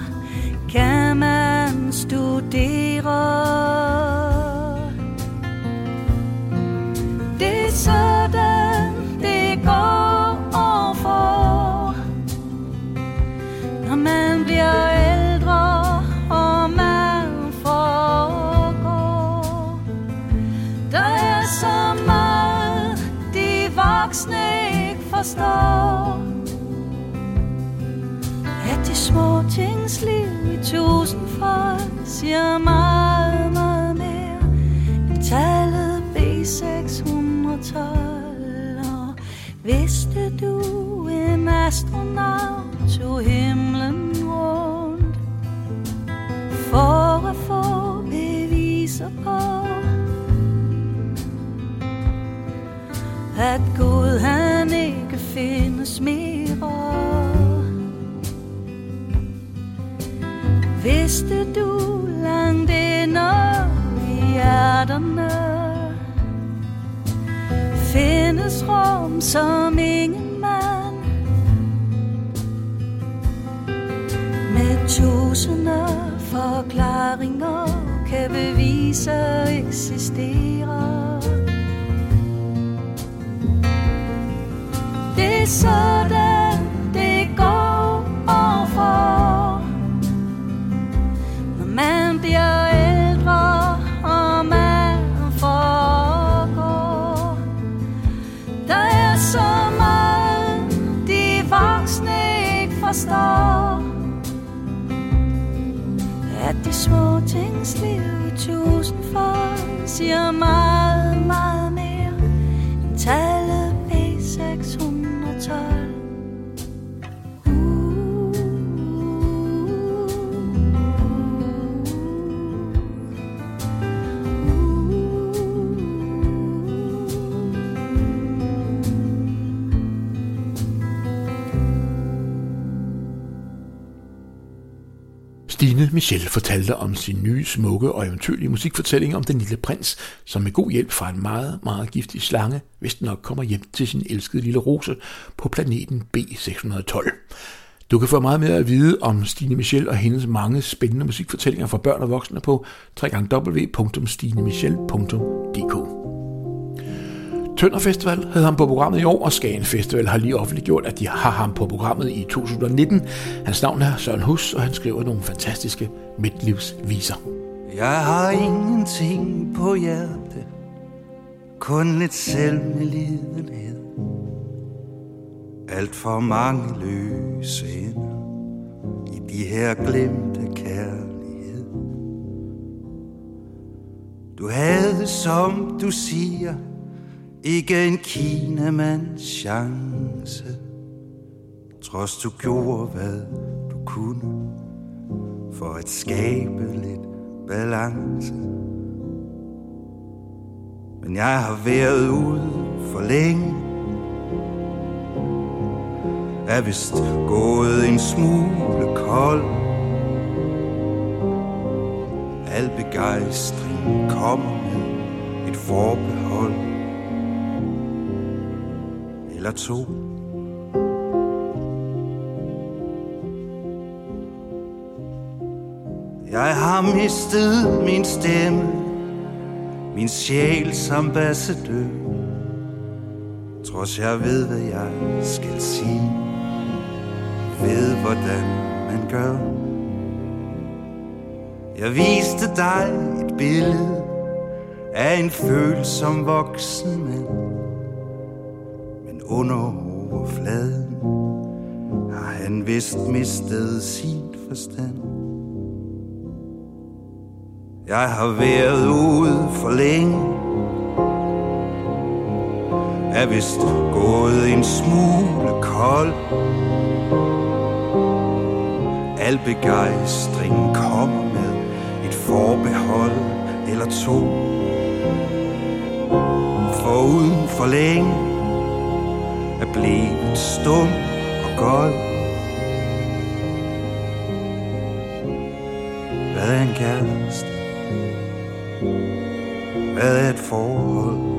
Kan man studere det er sådan, det går overfor. Man bliver ældre, og man foregår. Der er så meget, de voksne ikke forstår, at de små tings liv i tusindfold siger meget, meget mere end tallet B612. Og vidste du, en astronaut tog himlen rundt for at få beviser på, at Gud han ikke findes mere? Vidste du, langt ender i hjerterne findes rum, som ingen mand tusinder forklaringer kan bevise eksisterer. Det er sådan, det går overfor, når man bliver ældre, og man foregår. Der er så meget, de voksne ikke forstår, at de små tings liv i tusindfold siger meget, meget mere end tallet B612. Stine Michel fortalte om sin nye, smukke og eventyrlige musikfortælling om den lille prins, som med god hjælp fra en meget, meget giftig slange, hvis den nok kommer hjem til sin elskede lille rose på planeten B612. Du kan få meget mere at vide om Stine Michel og hendes mange spændende musikfortællinger for børn og voksne på www.stinemichel.dk. Tønder Festival havde ham på programmet i år, og Skagen Festival har lige offentliggjort, at de har ham på programmet i 2019. Hans navn er Søren Hus, og han skriver nogle fantastiske midtlivsviser. Jeg har ingenting på hjerte, kun lidt selvmedlidenhed. Alt for mange løse ender i de her glemte kærlighed. Du havde, som du siger, ikke en kinemands chance, trods du gjorde, hvad du kunne, for at skabe lidt balance. Men jeg har været ude for længe, er vist gået en smule kold. Al begejstring kommer med et forbehold eller to. Jeg har mistet min stemme, min sjæl som ambassadør, trods jeg ved, hvad jeg skal sige, ved hvordan man gør. Jeg viste dig et billede af en følsom voksen mand, under overfladen har han vist mistet sin forstand. Jeg har været ude for længe, er vist gået en smule kold. Al begejstring kommer med et forbehold eller to. For uden for længe er blevet stum og gold. Hvad er en kæreste? Hvad er et forhold?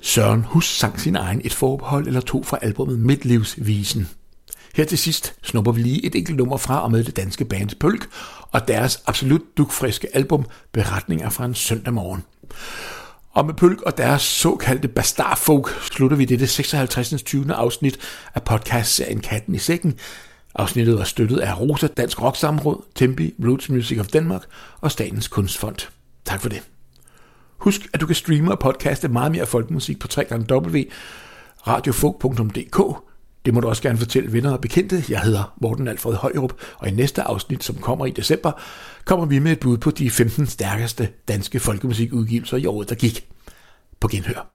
Søren Hus sang sin egen Et forbehold eller to fra albumet Midtlivsvisen. Her til sidst snupper vi lige et enkelt nummer fra og med det danske band Pølk og deres absolut dugfriske album Beretninger fra en søndag morgen. Og med Pølk og deres såkaldte bastardfolk slutter vi dette 56. 20. afsnit af podcastserien Katten i Sækken. Afsnittet var støttet af Rosa, Dansk Rock Samråd, Tempi, Roots Music of Denmark og Statens Kunstfond. Tak for det. Husk, at du kan streame og podcaste meget mere folkemusik på www.radiofog.dk. Det må du også gerne fortælle venner og bekendte. Jeg hedder Morten Alfred Højrup, og i næste afsnit, som kommer i december, kommer vi med et bud på de 15 stærkeste danske folkemusikudgivelser i året, der gik. På genhør.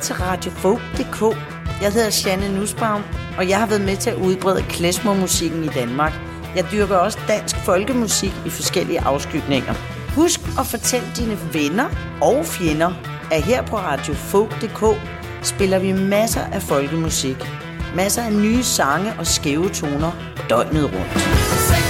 til radiovogue.dk. Jeg hedder Janne Nussbaum, og jeg har været med til at udbrede klezmermusikken i Danmark. Jeg dyrker også dansk folkemusik i forskellige afskygninger. Husk at fortælle dine venner og fjender, at her på radiovogue.dk spiller vi masser af folkemusik. Masser af nye sange og skæve toner døgnet rundt.